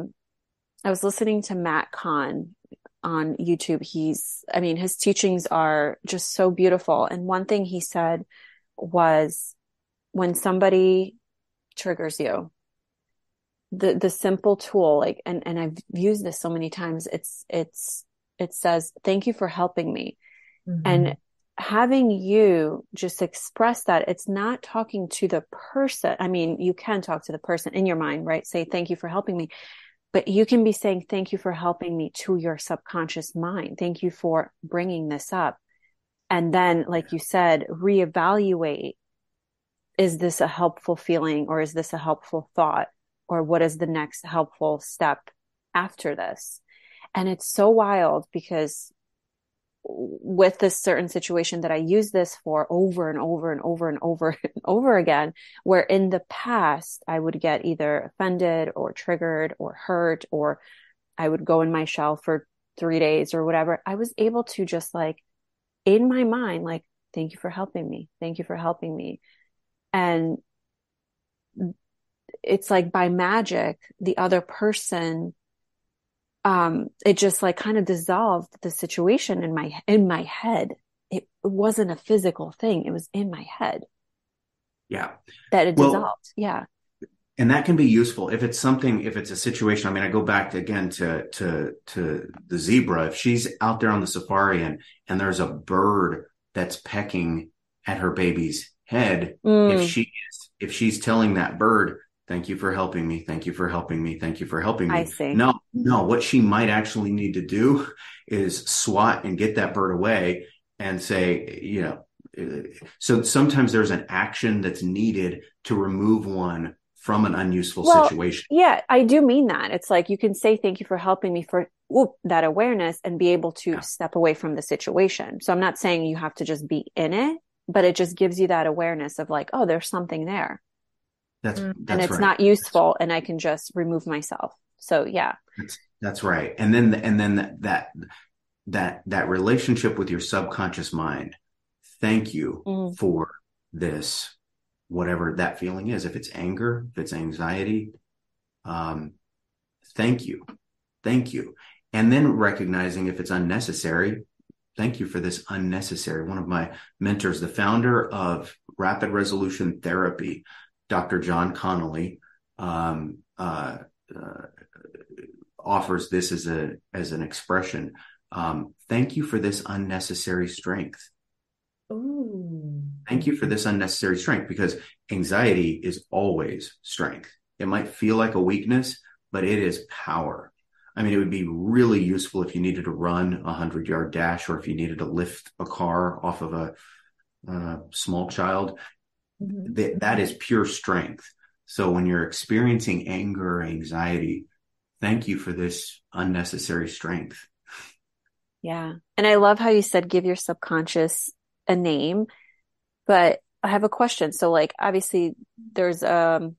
was listening to Matt Kahn on YouTube. His teachings are just so beautiful. And one thing he said was, when somebody triggers you, the simple tool, like, and I've used this so many times, it says, thank you for helping me. Mm-hmm. And having you just express that, it's not talking to the person. I mean, you can talk to the person in your mind, right? Say, thank you for helping me. But you can be saying, thank you for helping me, to your subconscious mind. Thank you for bringing this up. And then, like you said, reevaluate, is this a helpful feeling, or is this a helpful thought, or what is the next helpful step after this? And it's so wild, because with this certain situation that I use this for over and over and over and over and over again, where in the past I would get either offended or triggered or hurt, or I would go in my shell for 3 days or whatever, I was able to just, like, in my mind, like, thank you for helping me. Thank you for helping me. And it's like by magic, the other person, it just, like, kind of dissolved the situation in my head. It wasn't a physical thing. It was in my head. Yeah. That it dissolved. Yeah. And that can be useful if it's something, if it's a situation. I mean, I go back to the zebra. If she's out there on the safari and there's a bird that's pecking at her baby's head, if she's telling that bird, thank you for helping me, thank you for helping me, thank you for helping me. I see. No, what she might actually need to do is swat and get that bird away and say, you know, so sometimes there's an action that's needed to remove one from an unuseful situation. Yeah, I do mean that. It's like, you can say, thank you for helping me, for that awareness, and be able to step away from the situation. So I'm not saying you have to just be in it, but it just gives you that awareness of, like, oh, there's something there. That's and it's right. Not useful, and I can just remove myself. So yeah, that's right. And then that relationship with your subconscious mind. Thank you for this. Whatever that feeling is, if it's anger, if it's anxiety, thank you. And then recognizing if it's unnecessary, thank you for this unnecessary. One of my mentors, the founder of Rapid Resolution Therapy, Dr. John Connolly, offers this as an expression. Thank you for this unnecessary strength. Ooh. Thank you for this unnecessary strength, because anxiety is always strength. It might feel like a weakness, but it is power. I mean, it would be really useful if you needed to run a 100-yard dash, or if you needed to lift a car off of a small child. That is pure strength. So when you're experiencing anger or anxiety, thank you for this unnecessary strength. Yeah. And I love how you said, give your subconscious a name, but I have a question. So, like, obviously there's a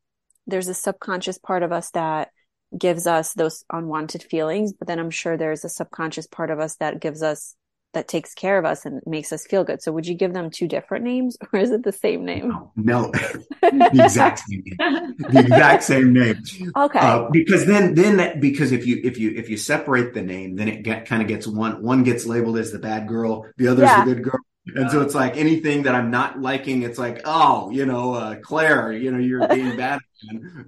subconscious part of us that gives us those unwanted feelings, but then I'm sure there's a subconscious part of us that gives us, that takes care of us and makes us feel good. So would you give them two different names, or is it the same name? No, the exact same name. Okay. Because if you separate the name, then it kind of gets one gets labeled as the bad girl, the other's the good girl. And so it's like, anything that I'm not liking, it's like, oh, you know, Claire, you know, you're being bad.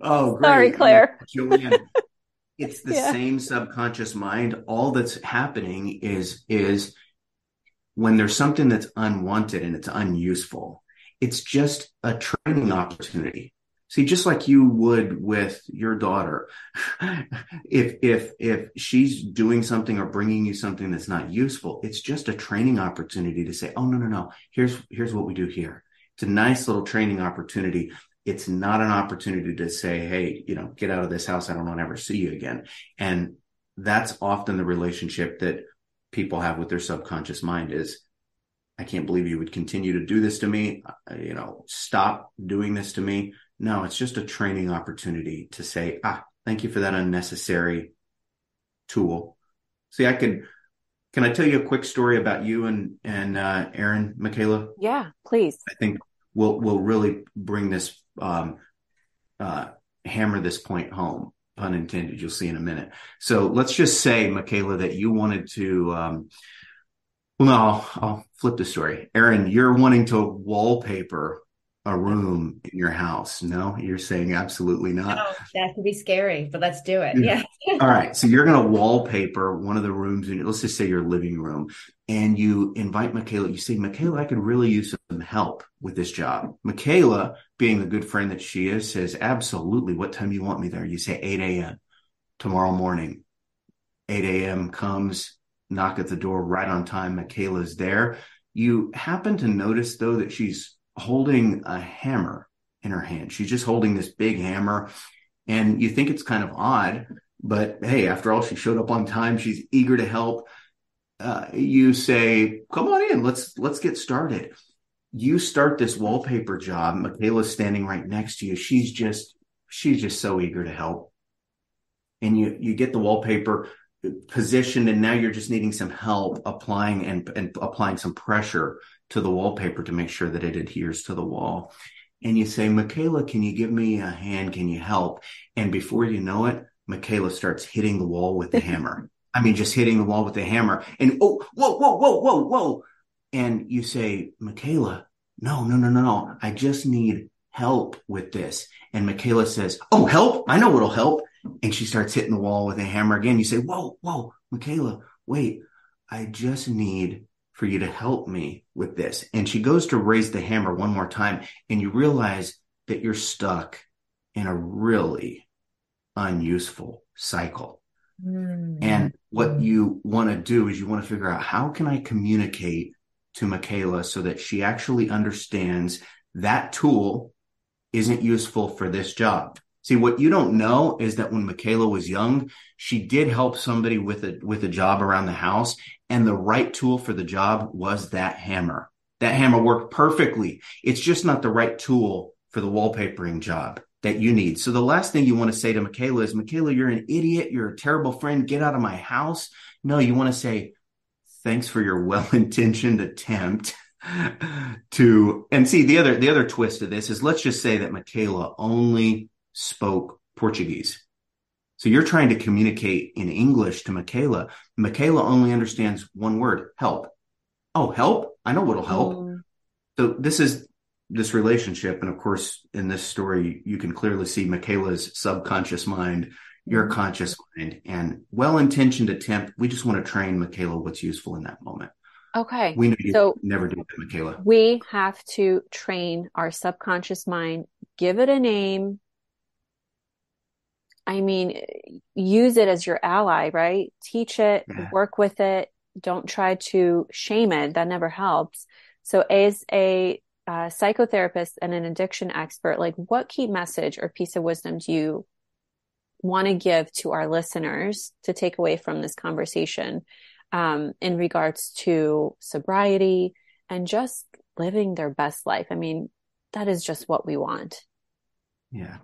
Oh, great. Sorry, Claire. It's the same subconscious mind. All that's happening is when there's something that's unwanted and it's unuseful, it's just a training opportunity. See, just like you would with your daughter, if she's doing something or bringing you something that's not useful, it's just a training opportunity to say, oh, no, here's what we do here. It's a nice little training opportunity. It's not an opportunity to say, hey, you know, get out of this house. I don't want to ever see you again. And that's often the relationship that people have with their subconscious mind is, I can't believe you would continue to do this to me. You know, stop doing this to me. No, it's just a training opportunity to say, thank you for that unnecessary tool. See, can I tell you a quick story about you and Erin, Michaela? Yeah, please. I think we'll really bring this, hammer this point home, pun intended. You'll see in a minute. So let's just say, Michaela, that you wanted to, I'll flip the story. Erin, you're wanting to wallpaper a room in your house. No, you're saying absolutely not. No, that could be scary, but let's do it. Yeah. All right. So you're going to wallpaper one of the rooms in, let's just say, your living room, and you invite Michaela. You say, Michaela, I could really use some help with this job. Michaela, being the good friend that she is, says, absolutely. What time you want me there? You say 8 a.m. tomorrow morning, 8 a.m. comes, knock at the door right on time. Michaela's there. You happen to notice, though, that she's holding a hammer in her hand. She's just holding this big hammer, and you think it's kind of odd, but hey, after all, she showed up on time. She's eager to help. You say, come on in. Let's get started. You start this wallpaper job. Michaela's standing right next to you. She's just so eager to help. And you get the wallpaper positioned, and now you're just needing some help applying and applying some pressure to the wallpaper to make sure that it adheres to the wall. And you say, Michaela, can you give me a hand? Can you help? And before you know it, Michaela starts hitting the wall with the hammer. I mean, just hitting the wall with the hammer. And oh, whoa, whoa, whoa, whoa, whoa. And you say, Michaela, no. I just need help with this. And Michaela says, oh, help? I know what'll help. And she starts hitting the wall with a hammer again. You say, whoa, Michaela, wait, I just need for you to help me with this. And she goes to raise the hammer one more time. And you realize that you're stuck in a really unuseful cycle. Mm. And what you want to do is you want to figure out, how can I communicate to Michaela so that she actually understands that tool isn't useful for this job? See, what you don't know is that when Michaela was young, she did help somebody with a job around the house, and the right tool for the job was that hammer. That hammer worked perfectly. It's just not the right tool for the wallpapering job that you need. So the last thing you want to say to Michaela is, Michaela, you're an idiot. You're a terrible friend. Get out of my house. No, you want to say, thanks for your well-intentioned attempt to, and see, the other twist of this is, let's just say that Michaela only spoke Portuguese. So you're trying to communicate in English to Michaela. Michaela only understands one word, help. Oh, help? I know what'll help. Oh. So this is this relationship. And of course, in this story, you can clearly see Michaela's subconscious mind, your conscious mind, and well-intentioned attempt. We just want to train Michaela what's useful in that moment. Okay. We know you never do that, Michaela. We have to train our subconscious mind, give it a name. I mean, use it as your ally, right? Teach it, Work with it. Don't try to shame it. That never helps. So as a psychotherapist and an addiction expert, like, what key message or piece of wisdom do you want to give to our listeners to take away from this conversation in regards to sobriety and just living their best life? I mean, that is just what we want. Yeah.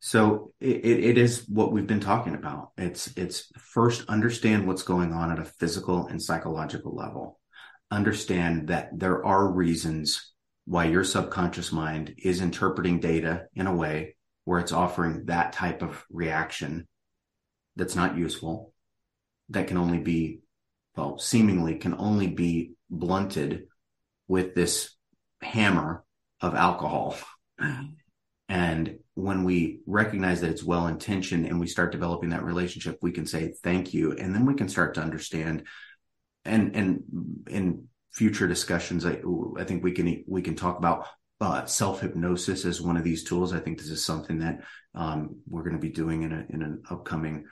So it is what we've been talking about. It's first understand what's going on at a physical and psychological level. Understand that there are reasons why your subconscious mind is interpreting data in a way where it's offering that type of reaction that's not useful, that can only be, well, seemingly can only be blunted with this hammer of alcohol. And when we recognize that it's well-intentioned and we start developing that relationship, we can say, thank you. And then we can start to understand. And in future discussions, I think we can talk about self-hypnosis as one of these tools. I think this is something that we're going to be doing in an upcoming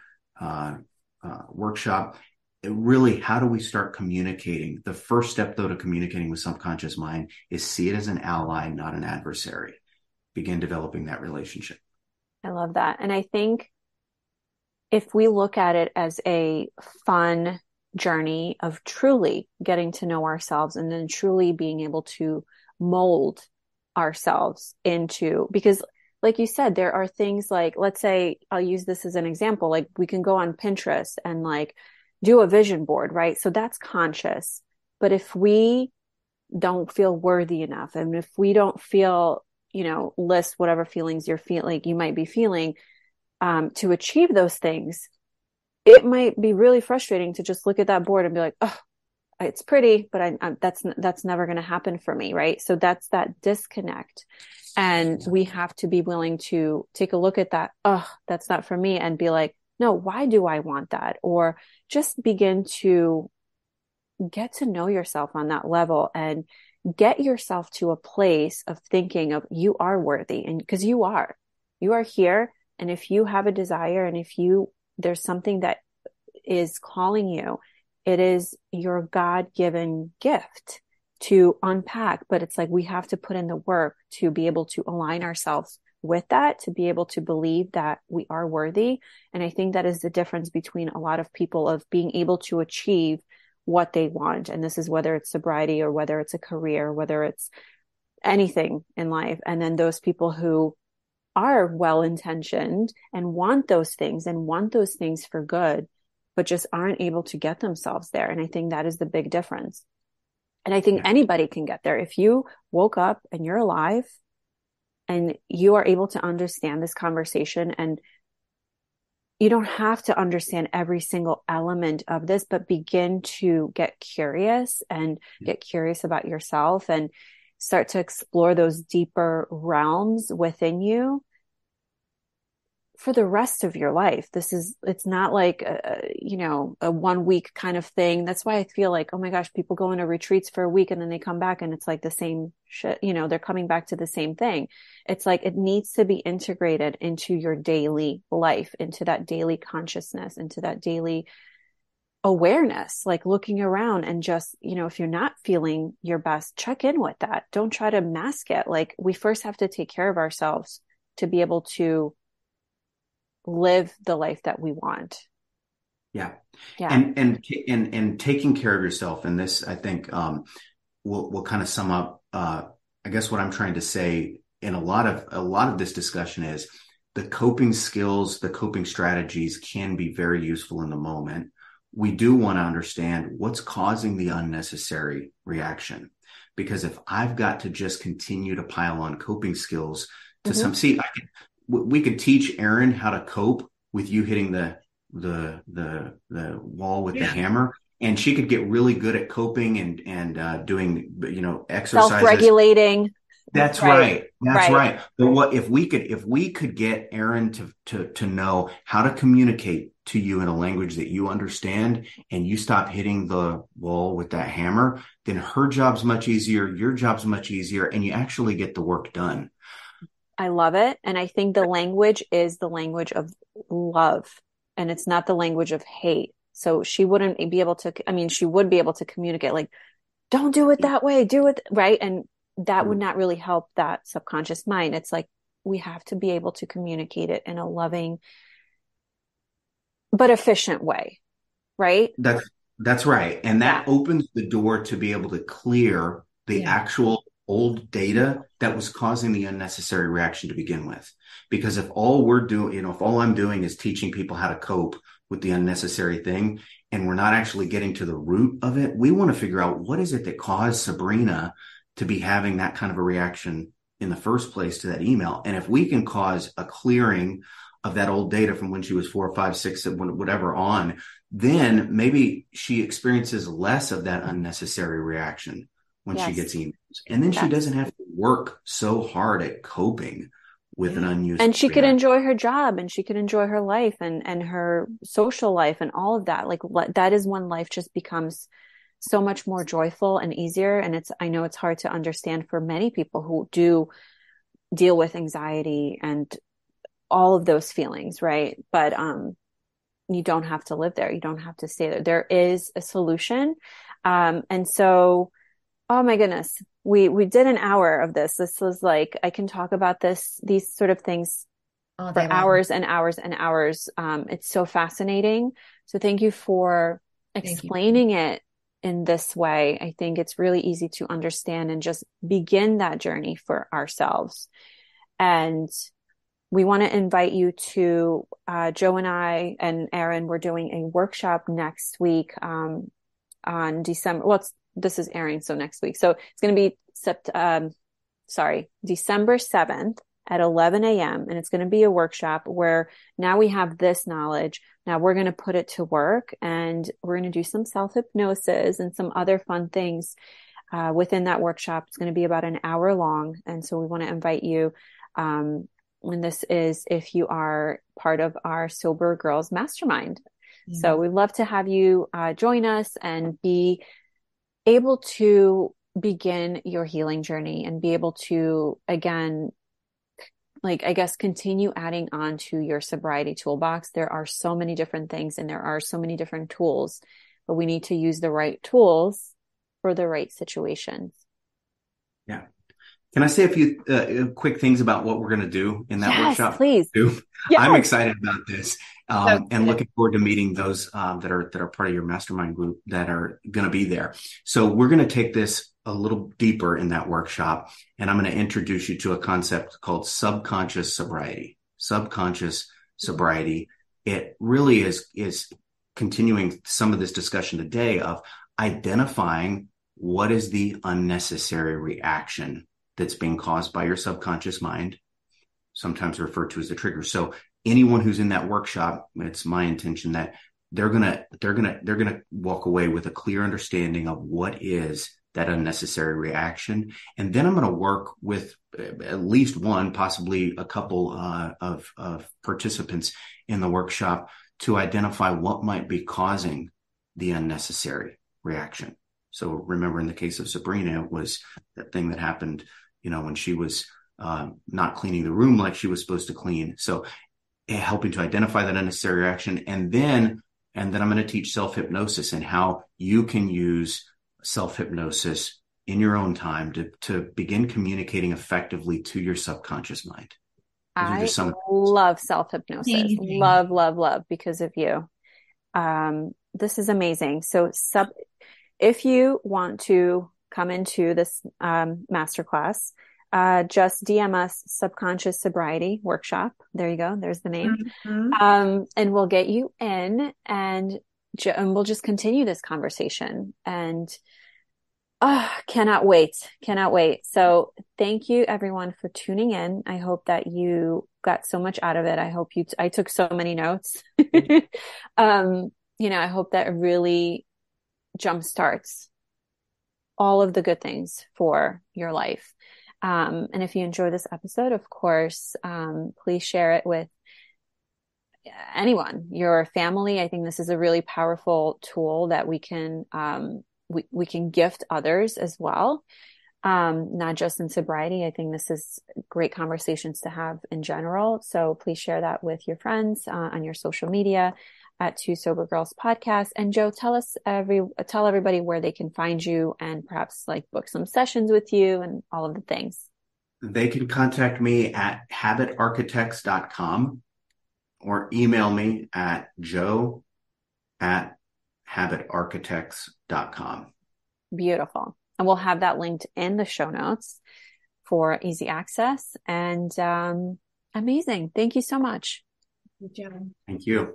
workshop. Really, how do we start communicating? The first step, though, to communicating with subconscious mind is see it as an ally, not an adversary. Begin developing that relationship. I love that. And I think if we look at it as a fun journey of truly getting to know ourselves and then truly being able to mold ourselves into, because like you said, there are things like, let's say, I'll use this as an example, like we can go on Pinterest and like do a vision board, right? So that's conscious. But if we don't feel worthy enough, and if we don't feel, you know, list whatever feelings you're feeling, you might be feeling, to achieve those things, it might be really frustrating to just look at that board and be like, oh, it's pretty, but that's never going to happen for me. Right. So that's that disconnect. And we have to be willing to take a look at that. Oh, that's not for me. And be like, no, why do I want that? Or just begin to get to know yourself on that level and get yourself to a place of thinking of, you are worthy, and because you are here. And if you have a desire and if you there's something that is calling you. It is your God-given gift to unpack, but it's like we have to put in the work to be able to align ourselves with that, to be able to believe that we are worthy. And I think that is the difference between a lot of people of being able to achieve what they want. And this is whether it's sobriety or whether it's a career, whether it's anything in life. And then those people who are well-intentioned and want those things for good, but just aren't able to get themselves there. And I think that is the big difference. And I think anybody can get there. If you woke up and you're alive and you are able to understand this conversation, and you don't have to understand every single element of this, but begin to get curious and get curious about yourself and start to explore those deeper realms within you for the rest of your life. It's not like a 1 week kind of thing. That's why I feel like, oh my gosh, people go into retreats for a week and then they come back and it's like the same shit, they're coming back to the same thing. It's like, it needs to be integrated into your daily life, into that daily consciousness, into that daily awareness, like looking around and just, if you're not feeling your best, check in with that. Don't try to mask it. Like, we first have to take care of ourselves to be able to live the life that we want. Yeah. And taking care of yourself. And this, I think, will kind of sum up, I guess what I'm trying to say in a lot of this discussion is the coping skills, the coping strategies can be very useful in the moment. We do want to understand what's causing the unnecessary reaction, because if I've got to just continue to pile on coping skills to we could teach Erin how to cope with you hitting the wall with the hammer, and she could get really good at coping and doing, exercises. Self-regulating. That's right. That's right. But what if we could get Erin to know how to communicate to you in a language that you understand, and you stop hitting the wall with that hammer, then her job's much easier, your job's much easier, and you actually get the work done. I love it. And I think the language is the language of love, and it's not the language of hate. So she wouldn't be able to, she would be able to communicate like, don't do it that way, do it. Right. And that would not really help that subconscious mind. It's like, we have to be able to communicate it in a loving, but efficient way. Right. That's right. And that opens the door to be able to clear the actual old data that was causing the unnecessary reaction to begin with. Because if all we're doing, if all I'm doing is teaching people how to cope with the unnecessary thing, and we're not actually getting to the root of it, we want to figure out what is it that caused Sabrina to be having that kind of a reaction in the first place to that email. And if we can cause a clearing of that old data from when she was 4, 5, 6, whatever on, then maybe she experiences less of that unnecessary reaction when she gets emails. And then she doesn't have to work so hard at coping with an unused. And she could enjoy her job, and she could enjoy her life and her social life and all of that. Like, that is when life just becomes so much more joyful and easier. And I know it's hard to understand for many people who do deal with anxiety and all of those feelings. Right. But, you don't have to live there. You don't have to stay there. There is a solution. And so, oh my goodness, we did an hour of this. This was like, I can talk about these sort of things for hours and hours and hours. It's so fascinating. So thank you for explaining it in this way. I think it's really easy to understand and just begin that journey for ourselves. And we want to invite you to, Joe and I and Erin, we're doing a workshop next week, on December. Well, this is airing, so next week. So it's going to be December 7th at 11 a.m. And it's going to be a workshop where now we have this knowledge. Now we're going to put it to work, and we're going to do some self-hypnosis and some other fun things within that workshop. It's going to be about an hour long. And so we want to invite you. And this is if you are part of our Sober Girls Mastermind. Mm-hmm. So we'd love to have you join us and be able to begin your healing journey and be able to, again, like, I guess, continue adding on to your sobriety toolbox. There are so many different things and there are so many different tools, but we need to use the right tools for the right situations. Yeah. Can I say a few quick things about what we're going to do in that workshop? Please. Yes. I'm excited about this and looking forward to meeting those that are part of your mastermind group that are going to be there. So we're going to take this a little deeper in that workshop, and I'm going to introduce you to a concept called subconscious sobriety. Subconscious sobriety. It really is continuing some of this discussion today of identifying what is the unnecessary reaction that's being caused by your subconscious mind, sometimes referred to as the trigger. So anyone who's in that workshop, it's my intention that they're gonna walk away with a clear understanding of what is that unnecessary reaction. And then I'm going to work with at least one, possibly a couple of participants in the workshop to identify what might be causing the unnecessary reaction. So remember, in the case of Sabrina, it was that thing that happened, when she was not cleaning the room like she was supposed to clean. So helping to identify that unnecessary reaction. And then I'm going to teach self-hypnosis and how you can use self-hypnosis in your own time to begin communicating effectively to your subconscious mind. I love self-hypnosis. Love, because of you. This is amazing. So if you want to come into this masterclass, just DM us Subconscious Sobriety Workshop. There you go. There's the name. Mm-hmm. And we'll get you in, and we'll just continue this conversation, and cannot wait. So thank you everyone for tuning in. I hope that you got so much out of it. I hope I took so many notes. I hope that it really jumpstarts all of the good things for your life. And if you enjoy this episode, of course, please share it with anyone, your family. I think this is a really powerful tool that we can we can gift others as well, not just in sobriety. I think this is great conversations to have in general. So please share that with your friends on your social media at 2 Sober Girls Podcast. And Joe, tell everybody where they can find you and perhaps book some sessions with you and all of the things. They can contact me at habitarchitects.com. or email me at joe@habitarchitects.com. Beautiful. And we'll have that linked in the show notes for easy access. And amazing. Thank you so much. Thank you, Joe. Thank you.